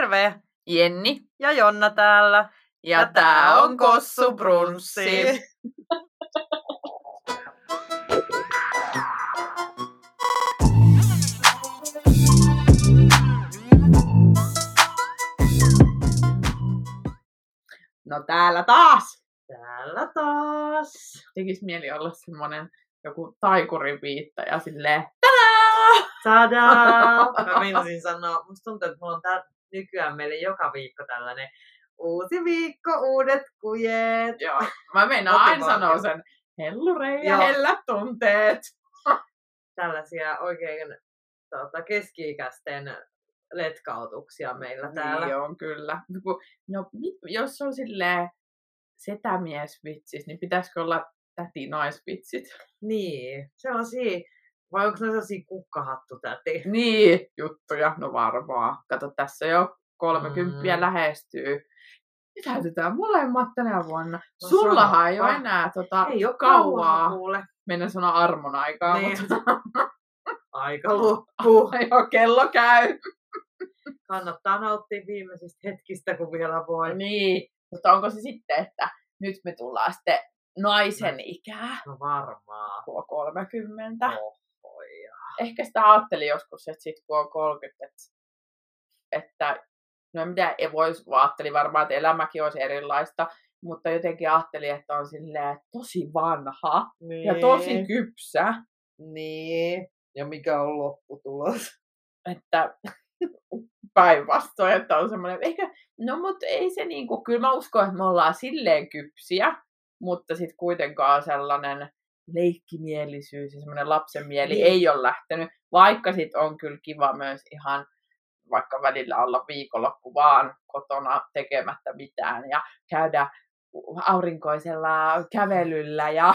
Terve! Jenni ja Jonna täällä. Ja tää on Kossu Brunssi. No täällä taas. Tekis mieli olla semmonen joku taikurin viittaja silleen. Tadaa! Mä menisin sanoa, musta tuntuu, että mulla on nykyään meille joka viikko tällainen uusi viikko, uudet kujet. Joo, mä meinaan aina sanoa sen hellurei ja hellät tunteet. Tällaisia oikein keski-ikäisten letkautuksia meillä täällä. Niin on kyllä. No, jos on silleen setämiesvitsis, niin pitäisikö olla tätinaisvitsit? Niin, sellaisia. Vai onko ne sellaisia kukkahattutäti? Niin, juttuja. No varmaan. Kato, tässä jo 30 lähestyy. Me täytetään molemmat tänä vuonna. No, sullahan ei ole enää ei ole kauaa. Mennä sanoa armon aikaa. Niin. Mutta... aika loppuu. Joo, kello käy. Kannattaa nauttia viimeisistä hetkistä, kun vielä voi. Niin, mutta onko se sitten, että nyt me tullaan sitten naisen ikää? No varmaan. Kun on 30. No. Ehkä sitä ajattelin joskus, että sit kun on 30, että no mitä ei voisi, ajattelin varmaan, että elämäkin olisi erilaista, mutta jotenkin ajattelin, että on silleen tosi vanha niin. Ja tosi kypsä. Niin. Ja mikä on lopputulos? Että päinvastoin, että on semmoinen, ehkä, no mutta ei se niinku, kyllä mä uskon, että me ollaan silleen kypsiä, mutta sit kuitenkaan sellainen leikkimielisyys ja semmoinen lapsenmieli ei ole lähtenyt, vaikka sit on kyllä kiva myös ihan vaikka välillä olla viikonloppu vaan kotona tekemättä mitään ja käydä aurinkoisella kävelyllä ja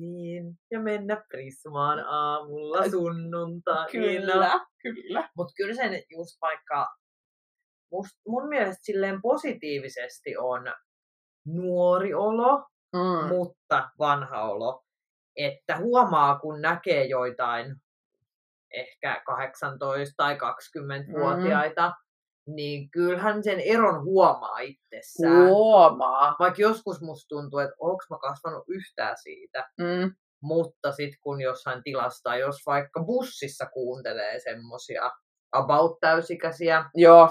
niin, ja mennä Prismaan aamulla sunnuntaina. Kyllä. Mutta kyllä sen just vaikka mun mielestä silleen positiivisesti on nuori olo, mutta vanha olo. Että huomaa, kun näkee joitain ehkä 18- tai 20-vuotiaita, niin kyllähän sen eron huomaa itsessään. Huomaa. Vaikka joskus musta tuntuu, että onko mä kasvanut yhtään siitä. Mutta sitten kun jossain tilasta, jos vaikka bussissa kuuntelee semmosia about-täysikäisiä. Joo.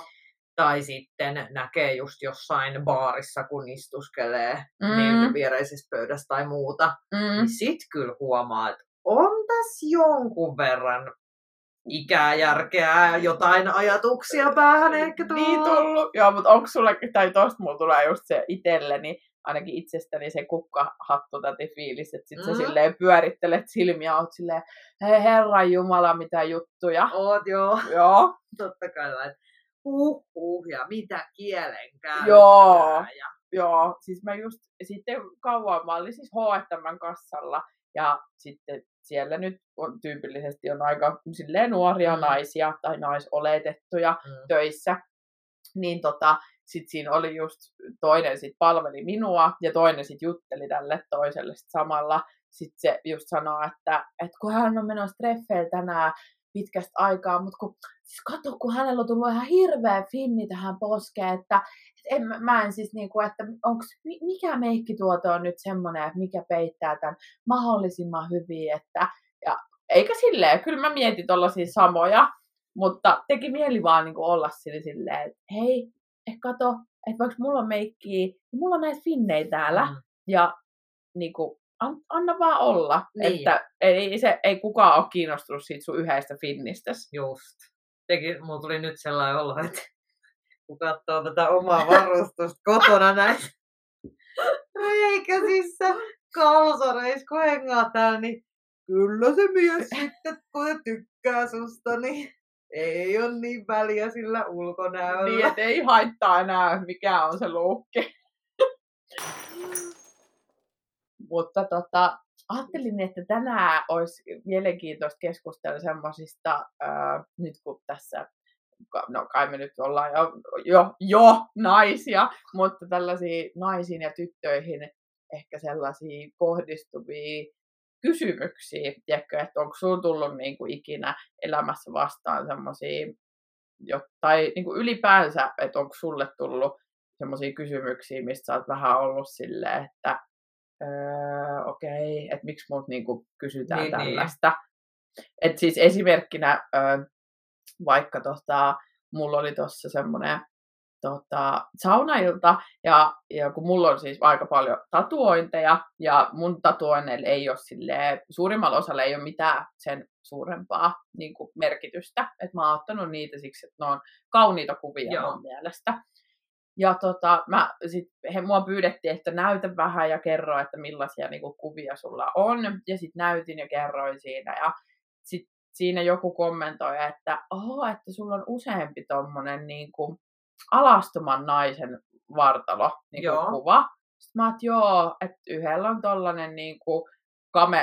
Tai sitten näkee just jossain baarissa, kun istuskelee niin viereisessä pöydässä tai muuta. Niin sit kyllä huomaa, että on tässä jonkun verran ikää, järkeä, jotain ajatuksia päähän ehkä tullut. Niin tullut. Joo, mutta onko sulla, tai tosta mulla tulee just se itselleni, ainakin itsestäni se kukkahattutäti fiilis, että sit sä silleen pyörittelet silmiä, oot silleen, herranjumala, mitä juttuja. Oot joo. Totta kai. Ja mitä kielenkäyttöä. Joo, siis mä just sitten kauan mä olin siis H&M kassalla ja sitten siellä nyt on tyypillisesti on aika silleen nuoria naisia tai naisoletettuja töissä, niin sit siinä oli just toinen sit palveli minua ja toinen sit jutteli tälle toiselle sit samalla. Sit se just sanoo, että kun hän on menossa treffeille tänään pitkästä aikaa, mutta siis kato, kun hänellä on tullut ihan hirveä finni tähän poskeen, että mä en siis niinku, että onks, mikä meikkituote on nyt semmoinen, että mikä peittää tämän mahdollisimman hyvin, että ja, eikä silleen, kyllä mä mietin tollaisia samoja, mutta teki mieli vaan niinku olla silleen, että hei, kato, että vaikka mulla on meikkiä, niin mulla on näitä finnejä täällä, ja niinku anna vaan olla, niin. Että ei kukaan ole kiinnostunut siitä sun yhdestä finnistäsi. Just. Mulla tuli nyt sellainen olo, että kun katsoo tätä omaa varustusta kotona näissä reikäisissä kalsareissa, kun hengaa täällä, niin kyllä se mies sitten, kun se tykkää susta, niin ei ole niin väliä sillä ulkonäöllä. Niin, et ei haittaa enää, mikä on se luukki. Mutta ajattelin, että tänään olisi mielenkiintoista keskustella semmoisista, nyt kun tässä, no kai me nyt ollaan jo naisia, mutta tällaisia naisiin ja tyttöihin ehkä sellaisia kohdistuvia kysymyksiä, tiedätkö, että onko sinulla tullut niin kuin ikinä elämässä vastaan semmoisia tai niin kuin ylipäänsä, että onko sulle tullut semmoisia kysymyksiä, mistä sä oot vähän ollut silleen, että okei, että miksi mut niin kuin kysytään niin, tällaista. Niin. Että siis esimerkkinä vaikka mulla oli tuossa semmoinen saunailta, ja kun mulla on siis aika paljon tatuointeja, ja mun tatuoinneilla ei ole silleen, suurimmalla osalla ei ole mitään sen suurempaa niin kuin merkitystä, että mä oon ottanut niitä siksi, että ne on kauniita kuvia mun mielestä. Ja mua pyydettiin, että näytä vähän ja kerro, että millaisia niin kuin kuvia sulla on, ja sit näytin ja kerroin siinä, ja sit siinä joku kommentoi, että sulla on useampi tommonen niin kuin alastoman naisen vartalo niin kuin kuva. Sitten mä oon, että joo, että yhdellä on tollanen niin kuin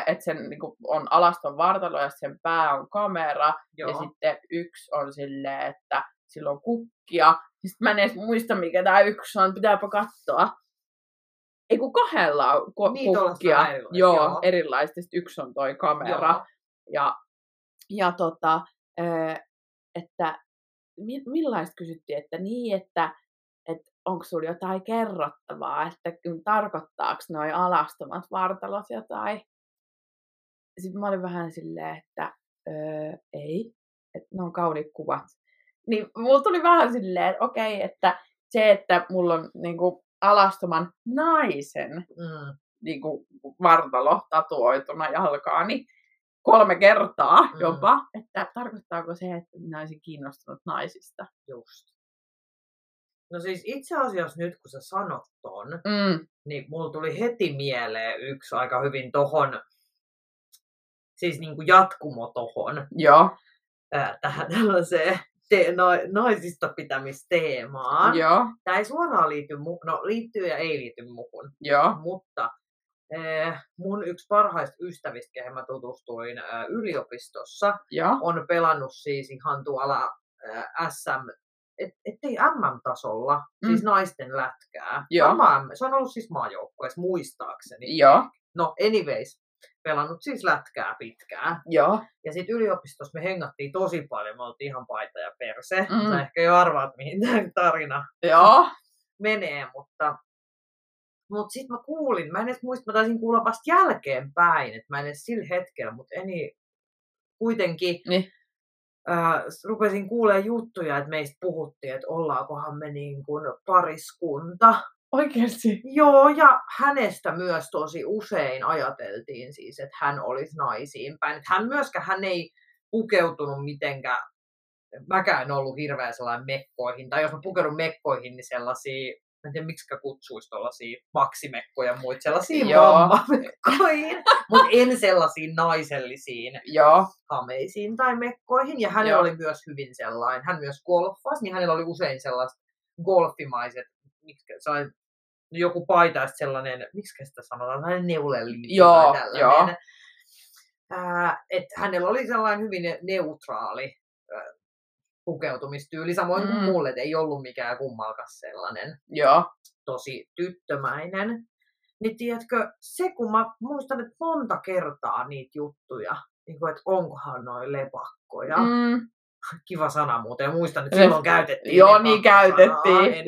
että sen niin kuin on alaston vartalo ja sen pää on kamera. Joo. Ja sitten yksi on silleen, että sillä on kukkia. Sitten mä en edes muista, mikä tää yksi on, pitääpä katsoa. Ei kun kahdella on kukkia. Joo, erilaisesti. Sitten yksi on toi kamera. Joo. Että millaista kysyttiin, että onko sulla jotain kerrottavaa, että tarkoittaako noi alastomat vartalot jotain. Sitten mä olin vähän silleen, että ei, että ne on kauniit kuvat. Niin mulla tuli vähän silleen, että okei, että se, että mulla on niinku alastoman naisen niinku vartalo tatuoituna jalkaani, 3 kertaa jopa, että tarkoittaako se, että minä olisin kiinnostunut naisista? Just. No siis itse asiassa nyt, kun sä sanot ton, niin mulla tuli heti mieleen yksi aika hyvin tohon, siis niinku jatkumo tohon, tähän tällaiseen naisista pitämisteemaan. Joo. Tää ei suoraan liity, liittyy ja ei liity muhun, mutta mun yksi parhaista ystävistä, kehen mä tutustuin yliopistossa, on pelannut siis ihan tuolla SM, ettei MM-tasolla, siis naisten lätkää. Se on ollut siis maajoukkueessa muistaakseni. Ja. No anyways, pelannut siis lätkää pitkään. Ja sit yliopistossa me hengattiin tosi paljon, me oltiin ihan paita ja perse. Sä ehkä jo arvaat, mihin tämä tarina menee, mutta sitten mä kuulin, mä en edes muista, mä taisin kuulla vasta jälkeenpäin, että mä en edes sillä hetkellä, mutta kuitenkin rupesin kuulemaan juttuja, että meistä puhuttiin, että ollaankohan me niin kuin pariskunta. Oikeasti? Joo, ja hänestä myös tosi usein ajateltiin siis, että hän olisi naisiin päin. Että hän ei pukeutunut mitenkään, mäkään en ollut hirveän sellainen mekkoihin, tai jos mä pukeudun mekkoihin, niin sellaisia, mä en tiedä, miksikä kutsuisi tuollaisia maksimekkoja ja muita sellaisia vammamekkoihin, mutta en sellaisiin naisellisiin hameisiin tai mekkoihin. Ja hänellä oli myös hyvin sellainen, hän myös golfasi, niin hänellä oli usein sellaiset golfimaiset, joku paita sellainen, miksikä sitä sanotaan, hänen neuleliitty tai tällainen. Että hänellä oli sellainen hyvin neutraali pukeutumistyyli, samoin kuin mulle, ei ollut mikään kummalkas sellainen tosi tyttömäinen. Niin tiedätkö, se kun mä muistan, että monta kertaa niitä juttuja, niin kuin, että onkohan noi lepakkoja. Kiva sana muuten, muistan, että silloin käytettiin lepakkosanaa. Joo, niin käytettiin.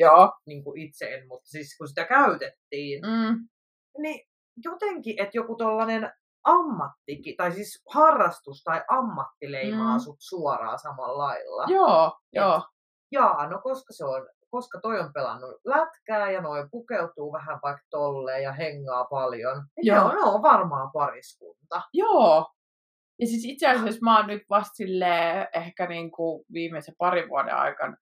Niin kuin itse en, mutta siis kun sitä käytettiin, niin jotenkin, että joku tollainen ammattikin, tai siis harrastus tai ammatti leimaa sut suoraan samalla lailla. Jaa, no koska toi on pelannut lätkää ja noi pukeutuu vähän vaikka tolleen ja hengaa paljon. No on varmaan pariskunta. Ja siis itse asiassa mä oon nyt vasta silleen ehkä niinku viimeisen parin vuoden aikana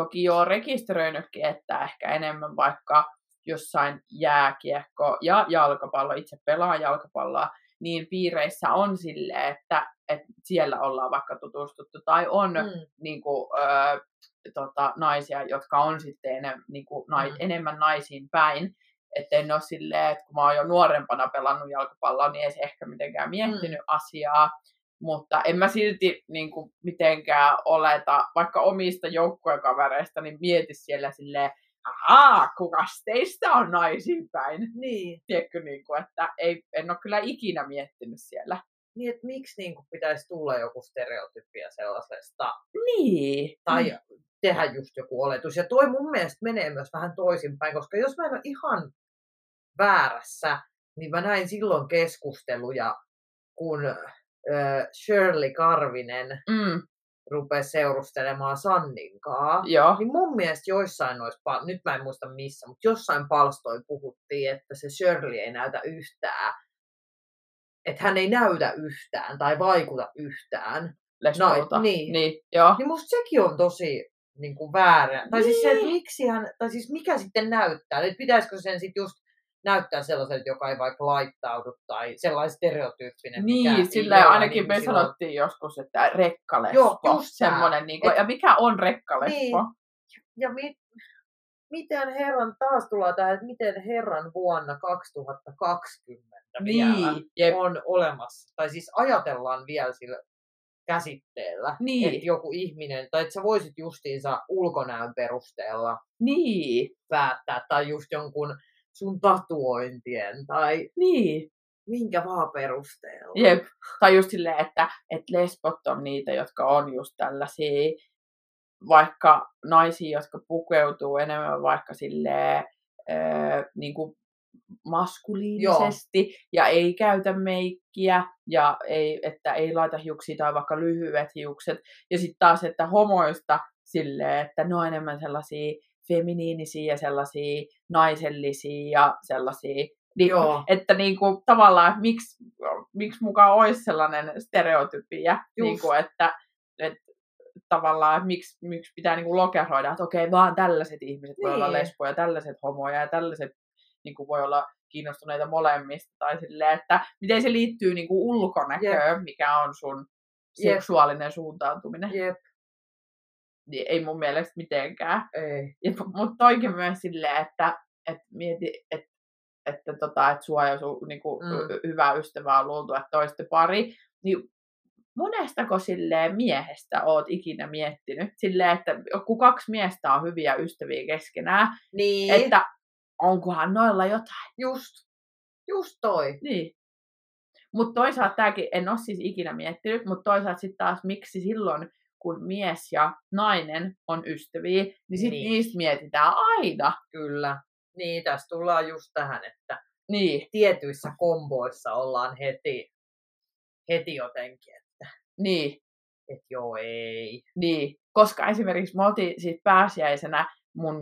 toki joo rekisteröinytkin, että ehkä enemmän vaikka jossain jääkiekko ja jalkapallo, itse pelaan jalkapalloa, niin piireissä on silleen, että siellä ollaan vaikka tutustuttu tai on niinku, naisia, jotka on sitten enemmän naisiin päin. Että en ole silleen, että kun mä oon jo nuorempana pelannut jalkapalloa, niin ei se ehkä mitenkään miettinyt asiaa. Mutta en mä silti niinku, mitenkään oleta, vaikka omista joukkuekavereista, niin mieti siellä silleen, ahaa, kukas teistä on naisiin päin? Niin. Tiedätkö, että en ole kyllä ikinä miettinyt siellä. niin että miksi niin kuin pitäisi tulla joku stereotypia sellaisesta. Niin. Tai tehdä just joku oletus. Ja toi mun mielestä menee myös vähän toisinpäin, koska jos mä en ole ihan väärässä, niin mä näin silloin keskusteluja, kun Shirley Karvinen rupesi seurustelemaan Sanninkaa. Joo. Niin mun mielestä joissain noissa, nyt mä en muista missä, mutta jossain palstoin puhuttiin, että se Shirley ei näytä yhtään. Että hän ei näytä yhtään tai vaikuta yhtään. Niin, joo. Niin musta sekin on tosi niin kuin väärä. Tai niin. Siis se, että miksi hän, tai siis mikä sitten näyttää. Että pitäisikö sen sitten just näyttää sellaiset, joka ei vaikka laittaudu tai sellainen stereotyyppinen. Niin, sillä ainakin niin me silloin sanottiin joskus, että rekkalespo. Joo, semmoinen, niin kuin, ja mikä on rekkalespo? Niin. Ja miten herran, taas tullaan tähän, että miten herran vuonna 2020 vielä on olemassa. Tai siis ajatellaan vielä sillä käsitteellä, että joku ihminen, tai että sä voisit justiinsa ulkonäön perusteella päättää, tai just jonkun sun tatuointien, tai minkä vaan perusteella. Jep. Tai just silleen, että lesbot on niitä, jotka on just tällaisia, vaikka naisia, jotka pukeutuu enemmän vaikka silleen niin kuin maskuliinisesti, ja ei käytä meikkiä, ja ei, että ei laita hiuksia tai vaikka lyhyet hiukset. Ja sitten taas, että homoista silleen, että ne on enemmän sellaisia feminiinisiä ja sellaisia naisellisia ja sellaisia. Että niinku, tavallaan, miksi mukaan olisi sellainen stereotypia, niinku, että tavallaan, miksi pitää niinku lokeroida, että okei, vaan tällaiset ihmiset voi olla lesboja, tällaiset homoja ja tällaiset niinku voi olla kiinnostuneita molemmista, tai silleen, että miten se liittyy niinku ulkonäköön, mikä on sun seksuaalinen suuntautuminen. Niin ei mun mielestä mitenkään. Mutta toikin myös silleen, että mieti, että sua ja sun niinku, hyvä ystävä on luultu, että olisitte pari. Niin monestako silleen miehestä oot ikinä miettinyt? Silleen, että kun kaksi miestä on hyviä ystäviä keskenään, niin että onkohan noilla jotain? Just toi. Niin. Mutta toisaalta tämäkin, en ole siis ikinä miettinyt, mutta toisaalta sitten taas miksi silloin, kun mies ja nainen on ystäviä, niin sitten niistä mietitään aina. Kyllä. Niin, tässä tullaan just tähän, että tietyissä komboissa ollaan heti jotenkin, että että joo, ei. Niin, koska esimerkiksi me oltiin siis pääsiäisenä mun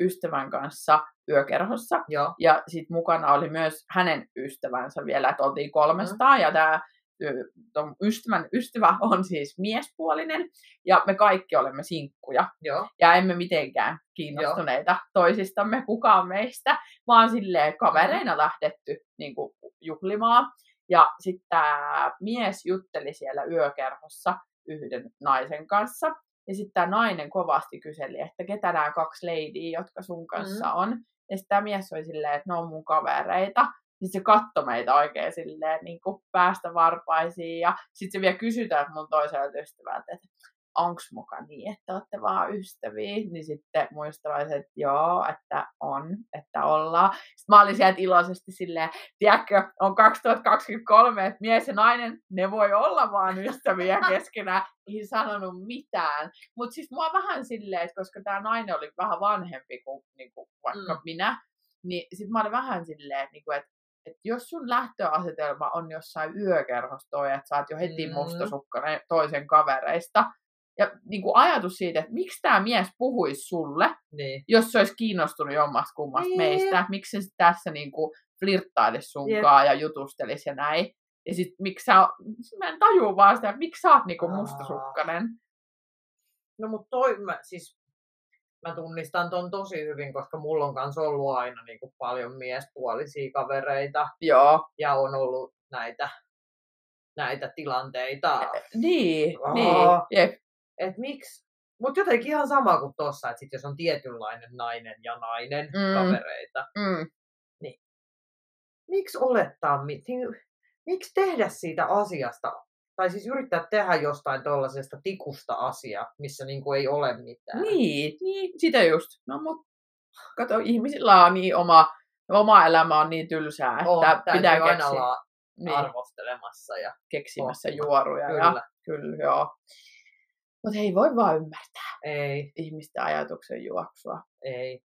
ystävän kanssa yökerhossa, ja sitten mukana oli myös hänen ystävänsä vielä, että oltiin kolmestaan, ja tämä tuon ystävän ystävä on siis miespuolinen, ja me kaikki olemme sinkkuja, ja emme mitenkään kiinnostuneita toisistamme, kukaan meistä, vaan silleen kavereina lähdetty niin kuin juhlimaan, ja sitten tämä mies jutteli siellä yökerhossa yhden naisen kanssa, ja sitten tämä nainen kovasti kyseli, että ketä nämä kaksi leidiä, jotka sun kanssa on, ja sitten tämä mies oli silleen, että ne on mun kavereita. Sitten se katsoi meitä oikein silleen niin kuin päästä varpaisiin. Ja sitten se vielä kysytään mun toiselta ystävältä, että onks muka niin, että ootte vaan ystäviä. Niin sitten muistavaiset, että joo, että on, että ollaan. Sitten mä olin sieltä iloisesti silleen, tiedätkö, on 2023, että mies ja nainen, ne voi olla vaan ystäviä keskenään. Ei sanonut mitään. Mutta siis mua vähän silleen, että koska tämä nainen oli vähän vanhempi kuin niinku vaikka minä, niin sitten mä olin vähän silleen, että et jos sun lähtöasetelma on jossain yökerhossa toi, että sä oot jo heti mustasukkainen toisen kavereista. Ja niin kuin ajatus siitä, että miksi tämä mies puhuisi sulle, jos se olisi kiinnostunut jommasta kummasta meistä. Miksi se tässä niin kuin flirttailisi sunkaan ja jutustelisi ja näin. Ja sit miksi mä en tajua vaan sitä, että miksi sä oot niin kuin mustasukkainen. No mut mä tunnistan ton tosi hyvin, koska mulla on kans ollut aina niin kuin paljon miespuolisia kavereita. Joo. Ja on ollut näitä tilanteita. Et miksi? Mut jotenkin ihan sama kuin tossa, että sit jos on tietynlainen nainen ja nainen kavereita, niin miksi olettaa, miksi tehdä siitä asiasta? Tai siis yrittää tehdä jostain tollasesta tikusta asiaa, missä niinku ei ole mitään. Niin, sitä just. No mut, kato, ihmisillä on niin oma elämä on niin tylsää, että pitää keksiä. niin. arvostelemassa ja keksimässä juoruja. Kyllä, joo. Mutta ei voi vaan ymmärtää ihmisten ajatuksen juoksua. Ei.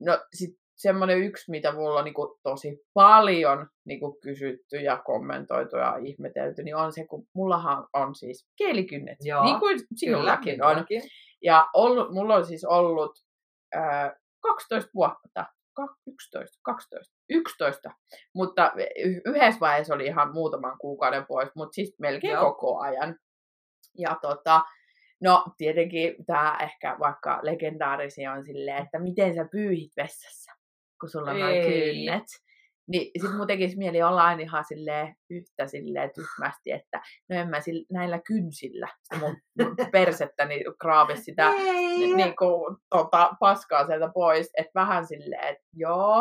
No sitten semmoinen yksi, mitä mulla on niinku tosi paljon niinku kysytty ja kommentoitu ja ihmetelty, niin on se, kun mullahan on siis kielikynnet. Joo. Niin kuin silläkin on. Ja mulla on siis ollut 12 vuotta. 11, mutta yhdessä vaiheessa oli ihan muutaman kuukauden pois, mutta siis melkein koko ajan. Ja no tietenkin tämä ehkä vaikka legendaarisia on silleen, että miten sä pyyhit vessassa, kun sulla on noin kynnet. Niin sit mun tekisi mieli olla aina ihan silleen yhtä silleen tyhmästi, että no en mä näillä kynsillä mun persettäni kraavi sitä niinku paskaa sieltä pois. Että vähän silleen, että joo.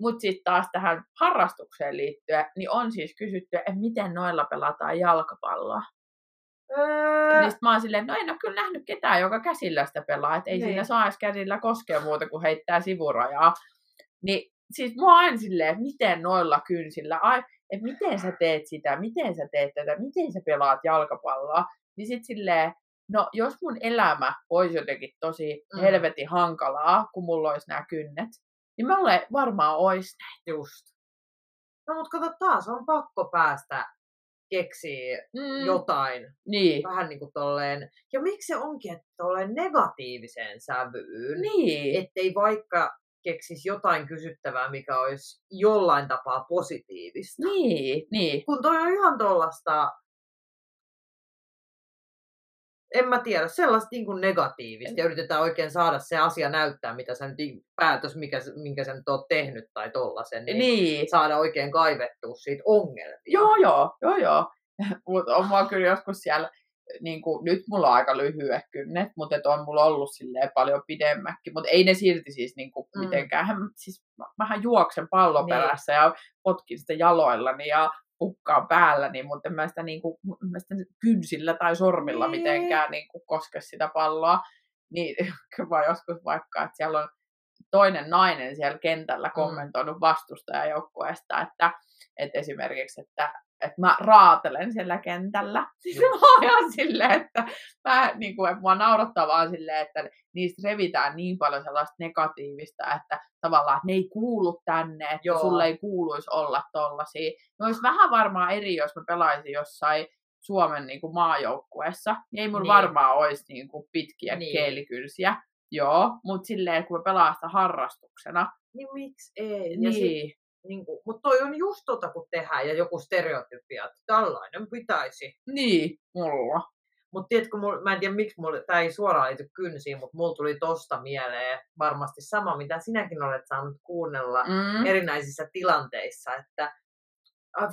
Mut sit taas tähän harrastukseen liittyen, niin on siis kysytty, että miten noilla pelataan jalkapalloa. Niin sit mä oon silleen, no en oo kyllä nähnyt ketään, joka käsillä sitä pelaa. Että ei siinä saa edes käsillä koskea muuta kuin heittää sivurajaa. Niin. Siis mua aina silleen, että miten noilla kynsillä, että miten sä teet sitä, miten sä teet tätä, miten sä pelaat jalkapalloa. Niin sit silleen, no jos mun elämä olisi jotenkin tosi helvetin hankalaa, kun mulla olisi nämä kynnet, niin mä varmaan ois näin. Just. No mut kato taas, on pakko päästä keksiä jotain. Niin. Vähän niinku tolleen, ja miksi se onkin, että tolleen negatiiviseen sävyyn. Niin. Ettei vaikka keksis jotain kysyttävää, mikä olisi jollain tapaa positiivista. Niin. Kun toi on ihan tollasta, en mä tiedä, sellaista niin kuin negatiivista. Ja yritetään oikein saada se asia näyttää, mitä sen päätös, minkä sä nyt oot tehnyt tai tollasen. Niin. Saada oikein kaivettua siitä ongelmia. Joo. Mutta on vaan kyllä joskus siellä, niin kuin, nyt mulla on aika lyhyet kynnet, mutta on mulla ollut silleen paljon pidemmäkin, mutta ei ne silti siis niin kuin mitenkään, siis mähän juoksen pallon perässä ja potkin sitä jaloillani ja pukkaan päälläni, mutta en mä sitä, niin kuin, kynsillä tai sormilla mitenkään niin kuin koske sitä palloa, niin vaan joskus vaikka, että siellä on toinen nainen siellä kentällä kommentoinut vastustajajoukkueesta, että esimerkiksi, että mä raatelen siellä kentällä. Mä oon ihan silleen, että mä, niin kuin, mua naurattaa vaan silleen, että niistä revitään niin paljon sellaista negatiivista, että tavallaan että ne ei kuulu tänne, että sulle ei kuuluisi olla tollasia. Ne olisi vähän varmaan eri, jos mä pelaisin jossain Suomen niin kuin maajoukkueessa. Ei mun varmaan olisi niin kuin pitkiä kielikynsiä. Joo, mutta silleen, kun mä pelaan sitä harrastuksena. Niin miksi ei? Niin. Niin kuin, mutta toi on just kun tehdään ja joku stereotypia, että tällainen pitäisi. Niin, mulla. Mutta tiedätkö, mä en tiedä miksi mulla, tää ei suoraan liity kynsiin, mutta mulla tuli tosta mieleen varmasti sama, mitä sinäkin olet saanut kuunnella erinäisissä tilanteissa, että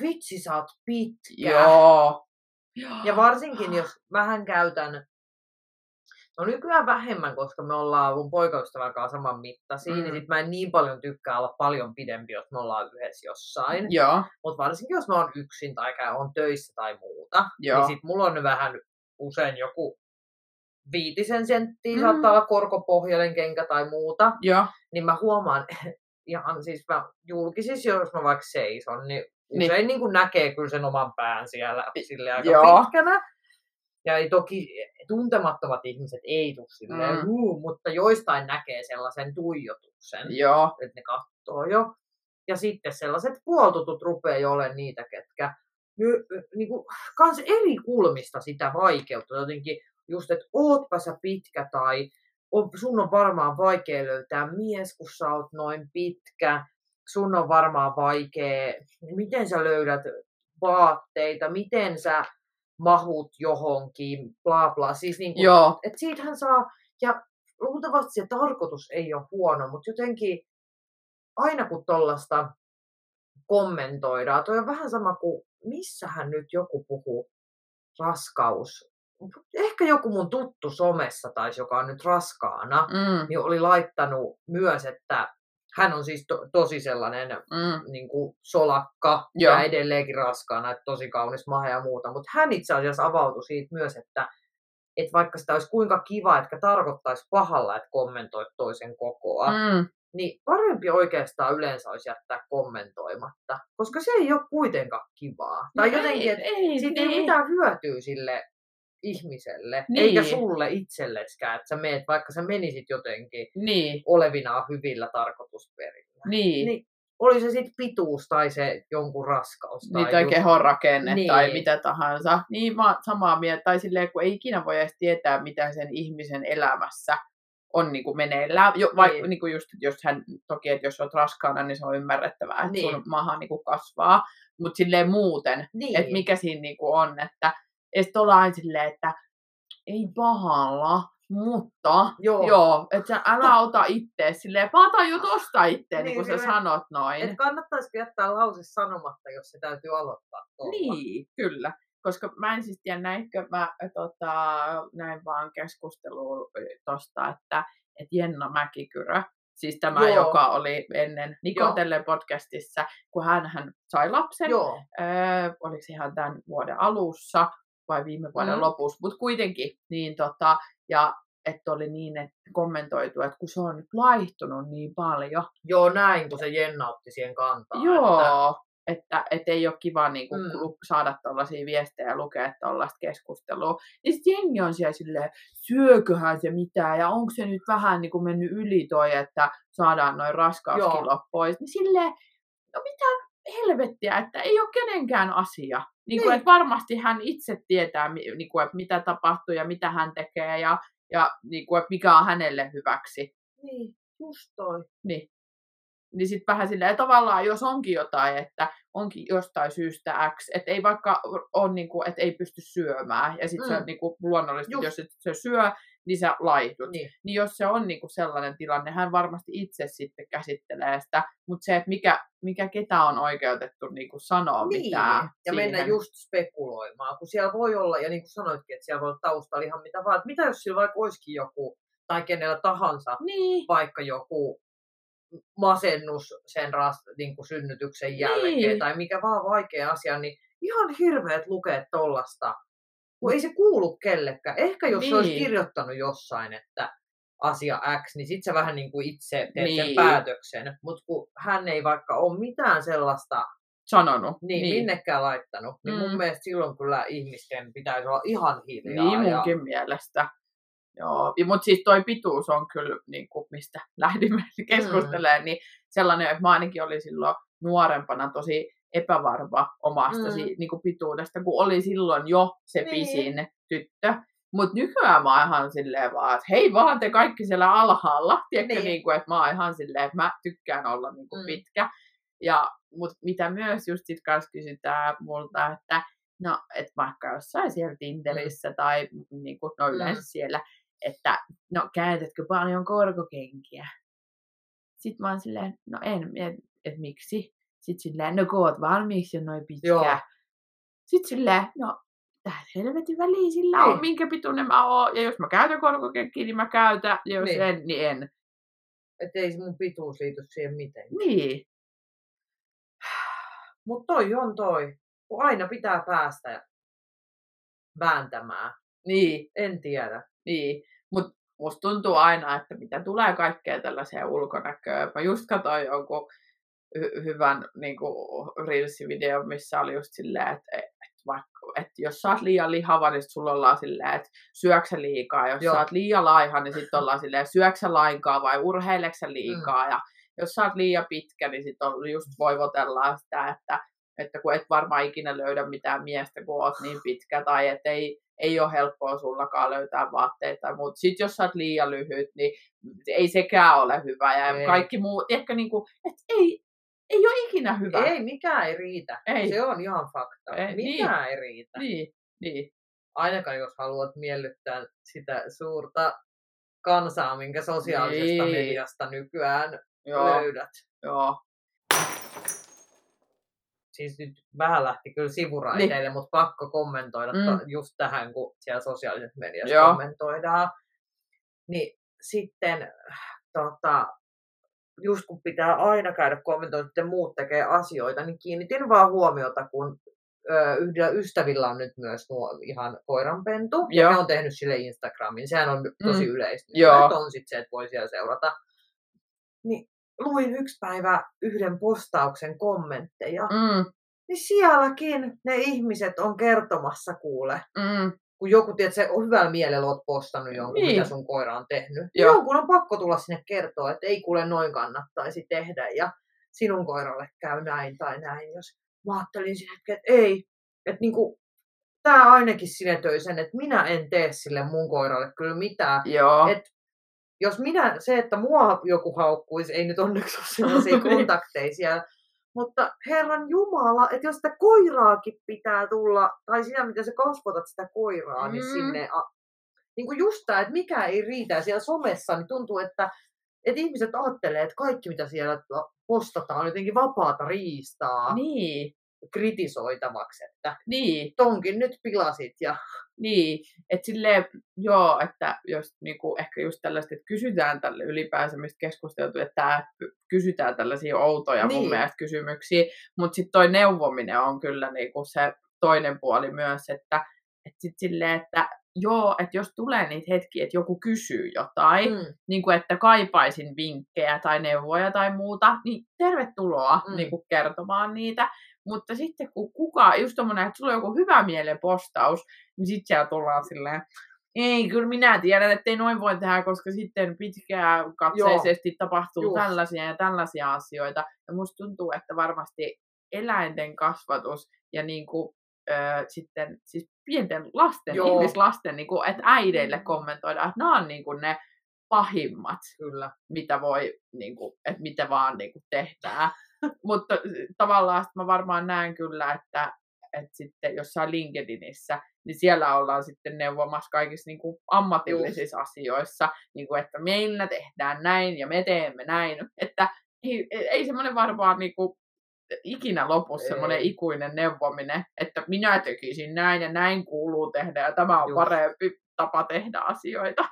vitsi sä oot pitkä. Joo. Ja varsinkin jos vähän käytän, no nykyään vähemmän, koska me ollaan mun poikaystävän kanssa saman mittaisia, niin sit mä en niin paljon tykkää olla paljon pidempi, jos me ollaan yhdessä jossain. Mutta varsinkin, jos mä oon yksin tai on töissä tai muuta, niin sit mulla on vähän usein joku 5 senttiä, saattaa olla korkopohjainen kenkä tai muuta. Niin mä huomaan, ihan siis mä julkisissa, jos mä vaikka seison, niin usein niin kun näkee kyllä sen oman pään siellä silleen aika pitkänä. Ja ei toki tuntemattomat ihmiset ei tule silleen, mutta joistain näkee sellaisen tuijotuksen, että ne katsoo jo. Ja sitten sellaiset puoltutut rupeaa jo olemaan niitä, ketkä niinku, kans eri kulmista sitä vaikeuttaa. Jotenkin just, että ootpa sä pitkä tai sun on varmaan vaikea löytää mies, kun sä oot noin pitkä. Sun on varmaan vaikea, miten sä löydät vaatteita, miten sä mahut johonkin, bla bla. Siis niin kuin, että siitähän saa, ja luultavasti se tarkoitus ei ole huono, mutta jotenkin aina kun tollaista kommentoidaan, toi on vähän sama kuin missähän nyt joku puhuu raskaus. Ehkä joku mun tuttu somessa taisi, joka on nyt raskaana, niin oli laittanut myös, että hän on siis tosi sellainen niin kuin solakka ja edelleenkin raskaana, että tosi kaunis maha ja muuta. Mutta hän itse asiassa avautui siitä myös, että vaikka sitä olisi kuinka kiva, että tarkoittaisi pahalla, että kommentoit toisen kokoa, niin parempi oikeastaan yleensä olisi jättää kommentoimatta, koska se ei ole kuitenkaan kivaa. No tai ei, jotenkin, että siitä ei mitään hyötyä sille ihmiselle, niin. Eikä sulle itselleskään, että sä meet, vaikka sä menisit jotenkin niin. Olevinaan hyvillä tarkoitusperillä. Niin. Oli se sitten pituus tai se jonkun raskaus. Tai kehonrakenne niin. Tai mitä tahansa. Niin samaa mieltä. Tai silleen, kun ei ikinä voi edes tietää, mitä sen ihmisen elämässä on niin kuin meneillään. Niin. Niin kuin just, jos hän, toki, että jos olet raskaana, niin se on ymmärrettävää, että niin. Sun maha niin kuin kasvaa. Mutta silleen muuten, niin. Että mikä siinä niin kuin on. Että ollaan aina silleen, että ei pahalla. Mutta, joo että älä ota itteä silleen, vaan taju tosta itteä, niin kuin sä sanot noin. Että kannattaisiko jättää lause sanomatta, jos se täytyy aloittaa tuolla. Niin, kyllä. Koska mä en siis tiedä, näinkö mä näin vaan keskustelua tosta, että Jenna Mäkikyrö, siis tämä, joo. Joka oli ennen Nikotellen podcastissa, kun hän sai lapsen, oliko ihan tämän vuoden alussa, vai viime vuoden lopussa, mutta kuitenkin, niin ja että oli niin, että kommentoitu, että kun se on nyt laihtunut niin paljon. Joo, näin, kun se Jenna otti siihen kantaa. Joo, että ei ole kiva niin kuin, saada tollaisia viestejä ja lukea tollaista keskustelua. Niin sitten jengi on siellä silleen, syököhän se mitään, ja onko se nyt vähän niin kuin mennyt yli toi, että saadaan noin raskauskilot pois. Niin silleen, no mitä helvettiä, että ei ole kenenkään asia. Niin kuin, että varmasti hän itse tietää, niin kuin, että mitä tapahtuu ja mitä hän tekee ja niin kuin, että mikä on hänelle hyväksi. Niin, just toi. Niin sitten vähän silleen, tavallaan jos onkin jotain, että onkin jostain syystä X, että ei vaikka ole, niin kuin, että ei pysty syömään. Ja sitten se on niin kuin, luonnollisesti, jos et se syö, niin sä laihdut. Niin jos se on niin kuin sellainen tilanne, hän varmasti itse sitten käsittelee sitä. Mutta se, että mikä ketä on oikeutettu niin kuin sanoa mitään. Ja siihen. Mennä just spekuloimaan, kun siellä voi olla, ja niin kuin sanoitkin, että siellä voi olla taustalla ihan mitä vaan. Mitä jos sillä vaikka olisikin joku, tai kenellä tahansa, vaikka joku masennus sen niin kuin synnytyksen jälkeen, tai mikä vaan vaikea asia, niin ihan hirveät lukea tollasta. Kun ei se kuulu kellekään. Ehkä jos se olisi kirjoittanut jossain, että asia X, niin sitten se vähän niin kuin itse teet sen päätöksen. Mutta kun hän ei vaikka ole mitään sellaista sanonut, minnekään laittanut, niin mun mielestä silloin kyllä ihmisten pitäisi olla ihan hiljaa. Niin munkin mielestä. Joo, mutta siis toi pituus on kyllä, niin kuin mistä lähdimme keskustelemaan, niin sellainen, että mä ainakin olin silloin nuorempana tosi epävarma omasta niin kuin pituudesta, kun oli silloin jo se pisin tyttö. Mutta nykyään mä oon ihan silleen vaan, että hei vaan te kaikki siellä alhaalla, tiedätkö, niin kuin, että mä oon ihan silleen, että mä tykkään olla niin kuin pitkä. Mutta mitä myös just sit kanssa kysytään multa, että no, että vaikka jossain siellä Tinderissä tai niin kuin, no yleensä siellä, että no käytätkö paljon korkokenkiä? Sitten mä oon silleen, no en, että miksi? Sitten silleen, no kun oot valmiiksi jo noin pitkä. Joo. Sitten silleen, no tähän helvetin väliin sillä on, minkä pituinen mä oon. Ja jos mä käytän korkokenkiä, niin mä käytän. Ja jos en, niin en. Että ei se mun pituus liity siihen mitenkään. Niin. Mut toi on toi. Kun aina pitää päästä vääntämään. Niin. En tiedä. Niin. Mut musta tuntuu aina, että mitä tulee kaikkea tällaiseen ulkonäköön. Mä just katsoin jonkun hyvän niin kuin reels-videon, missä oli just silleen, että jos sä oot liian lihava, niin sulla ollaan silleen, että syöksä liikaa. Jos sä oot liian laiha, niin sitten ollaan silleen, syöksä lainkaan vai urheileksä liikaa. Ja jos sä oot liian pitkä, niin sitten just voivotellaan sitä, että kun et varmaan ikinä löydä mitään miestä, kun oot niin pitkä, tai et ei ole helppoa sullakaan löytää vaatteita, mutta sitten jos sä oot liian lyhyt, niin ei sekään ole hyvä, ja kaikki muu, ehkä niinku, että ei ole ikinä hyvä. Ei, mikään ei riitä. Ei. Se on ihan fakta. Mikään ei riitä. Niin. Ainakaan jos haluat miellyttää sitä suurta kansaa, minkä sosiaalisesta mediasta nykyään löydät. Joo. Siis nyt vähän lähti kyllä sivuraiteille, mutta pakko kommentoida just tähän, kun siellä sosiaalisessa mediassa kommentoidaan. Niin sitten just kun pitää aina käydä kommentoimaan, että muut tekee asioita, niin kiinnitin vaan huomiota, kun yhdellä ystävillä on nyt myös ihan koiranpentu. Ja he on tehnyt sille Instagramin. Sehän on tosi yleistä. Nyt on sitten se, että voi siellä seurata. Niin luin yksi päivä yhden postauksen kommentteja, niin sielläkin ne ihmiset on kertomassa kuule. Kun joku, tiedätkö, on hyvällä mielellä oot postannut jonkun, niin. Mitä sun koira on tehnyt. Joo. Jonkun on pakko tulla sinne kertoa, että ei kuule noin kannattaisi tehdä ja sinun koiralle käy näin tai näin. Jos mä ajattelin sen hetken, että ei. Että niinku, tää ainakin sinetöi sen, että minä en tee sille mun koiralle kyllä mitään. Joo. Et jos se, että mua joku haukkuisi, ei nyt onneksi ole sellaisia kontakteja siellä. Mutta Herran Jumala, että jos sitä koiraakin pitää tulla, tai sinä, mitä sä kasvatat sitä koiraa, niin sinne, niin kuin just tämä, että mikä ei riitä siellä somessa, niin tuntuu, että ihmiset ajattelee, että kaikki, mitä siellä postataan, on jotenkin vapaata riistaa kritisoitavaksi, että tonkin nyt pilasit. Ja... Niin, että silleen, joo, että jos niinku, ehkä just tällaista, että kysytään tälle ylipäänsä, mistä keskusteltu, että kysytään tällaisia outoja mun mielestä kysymyksiä, mutta sitten toi neuvominen on kyllä niinku se toinen puoli myös, että et sitten silleen, että joo, että jos tulee niitä hetkiä, että joku kysyy jotain, niinku, että kaipaisin vinkkejä tai neuvoja tai muuta, niin tervetuloa niinku, kertomaan niitä. Mutta sitten kun kukaan, just tommoinen, että sulla on joku hyvä mielen postaus, niin sit siellä tullaan silleen, ei kyllä minä tiedän, ettei noin voi tehdä, koska sitten pitkään katseisesti tapahtuu tällaisia ja tällaisia asioita. Ja musta tuntuu, että varmasti eläinten kasvatus ja niinku, sitten siis pienten lasten, ihmislasten, niinku, että äideille kommentoidaan, että nämä on niinku ne pahimmat, mitä voi, niinku, että mitä vaan niinku, tehdään. Mutta tavallaan mä varmaan näen kyllä, että sitten jossain LinkedInissä, niin siellä ollaan sitten neuvomassa kaikissa niin kuin ammatillisissa asioissa, niin kuin, että meillä tehdään näin ja me teemme näin. Että ei semmoinen varmaan niin kuin ikinä lopussa semmoinen ikuinen neuvominen, että minä tekisin näin ja näin kuuluu tehdä ja tämä on parempi tapa tehdä asioita.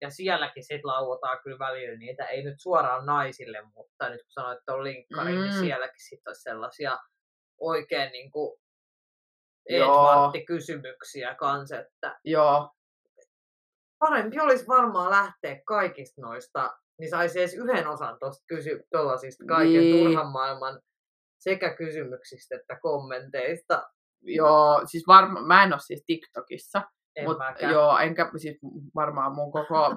Ja sielläkin sitten lauotaan kyllä välillä niitä, ei nyt suoraan naisille, mutta nyt kun sanoit, että on linkkari, niin sielläkin sitten olisi sellaisia oikein niin kuin Edvartti-kysymyksiä kanssa, että parempi olisi varmaan lähteä kaikista noista, niin saisi edes yhden osan tuosta tuollaisista kaiken turhan maailman sekä kysymyksistä että kommenteista. Joo, siis mä en ole siis TikTokissa. Enkä siis varmaan mun koko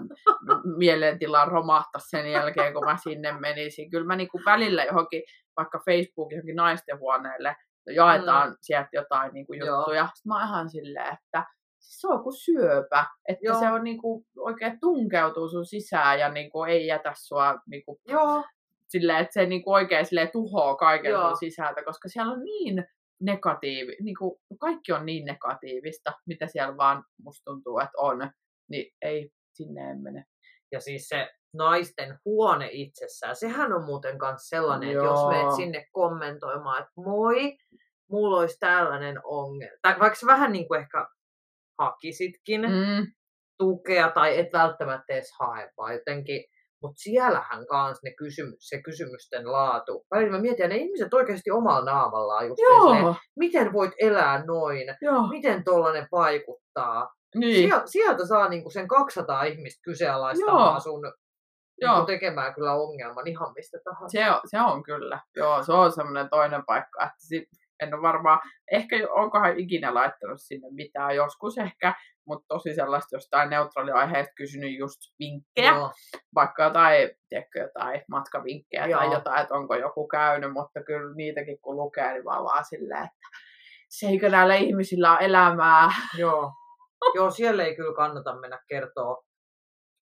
mielentila romahtaa sen jälkeen, kun mä sinne menisin. Kyllä mä niinku välillä johonkin, vaikka Facebookin johonkin naistenhuoneelle, jaetaan sieltä jotain niinku juttuja. Sitten mä oon ihan silleen, että se on kuin syöpä. Että se on niinku oikein tunkeutuu sun sisään ja niinku ei jätä sua niinku silleen, että se niinku oikein silleen tuhoaa kaiken sun sisältä, koska siellä on niin... Niinku, kaikki on niin negatiivista, mitä siellä vaan musta tuntuu, että on, niin ei sinne mene. Ja siis se naisten huone itsessään, sehän on muuten myös sellainen, että jos menet sinne kommentoimaan, että moi, mulla olisi tällainen ongelma. Tai vaikka vähän niin kuin ehkä hakisitkin tukea tai et välttämättä edes hae, vaan jotenkin. Mutta siellähän kans ne se kysymysten laatu. Välillä mä mietin, ne ihmiset oikeasti omalla naamallaan just ne, miten voit elää noin, miten tollanen vaikuttaa. Niin. Sieltä saa niinku sen 200 ihmistä kyseenalaistamaan sun niinku tekemään kyllä ongelman ihan mistä tahansa. Se on kyllä. Joo, se on semmoinen toinen paikka, että en ole varmaan, ehkä onkohan ikinä laittanut sinne mitään joskus ehkä, mutta tosi sellaista jostain neutraaliaiheesta kysynyt just vinkkejä, vaikka jotain matkavinkkejä tai jotain, että onko joku käynyt, mutta kyllä niitäkin kun lukee, niin vaan silleen, että se eikö näillä ihmisillä ole elämää. Joo, siellä ei kyllä kannata mennä kertoa,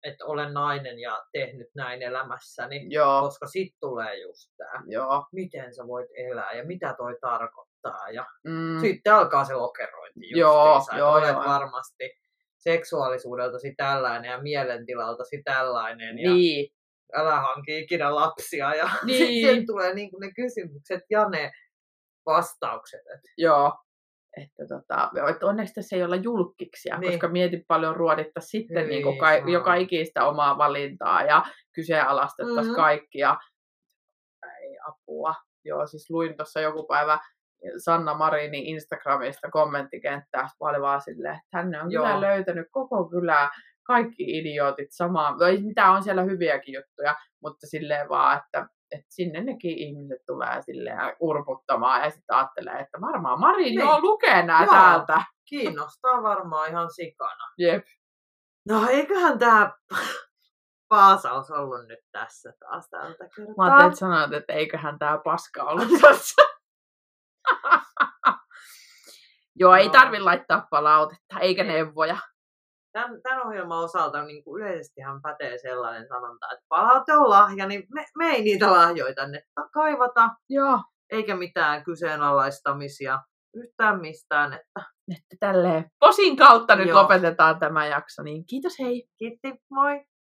että olen nainen ja tehnyt näin elämässäni, koska sit tulee just tää, miten sä voit elää ja mitä toi tarkoittaa. Ja sitten alkaa se lokerointi just. Olet varmasti seksuaalisuudeltasi tällainen ja mielentilaltasi tällainen. Niin. Ja älä hanki ikinä lapsia. Ja niin. Sitten tulee niin kuin ne kysymykset ja ne vastaukset. Että onneksi tässä ei olla julkkiksia, koska mietin paljon ruoditta sitten niin kuin joka ikistä omaa valintaa ja kyseenalaistettaisiin kaikkia. Ei apua. Joo, siis luin tuossa joku päivä Sanna Marinin Instagramista kommenttikenttää, oli vaan silleen, että hän on kyllä löytänyt koko kylää kaikki idiootit samaa, tai mitä on siellä hyviäkin juttuja, mutta silleen vaan, että sinne nekin ihmiset tulee silleen urputtamaan ja sitten ajattelee, että varmaan Marin niin. Lukee nää täältä. Kiinnostaa varmaan ihan sikana. Jep. No eiköhän tää paasaus ollut nyt tässä taas tältä kertaa. Mä ajattelin, että sanoit, että eiköhän tää paska ollut tässä. Joo, ei tarvi laittaa palautetta, eikä neuvoja. Tämän ohjelman osalta niin kuin yleisestihan pätee sellainen sanonta, että palaute on lahja, niin me ei niitä lahjoja tänne kaivata. Joo. Eikä mitään kyseenalaistamisia yhtään mistään. Että tälleen posin kautta nyt lopetetaan tämä jakso, niin kiitos hei. Kiitti, moi.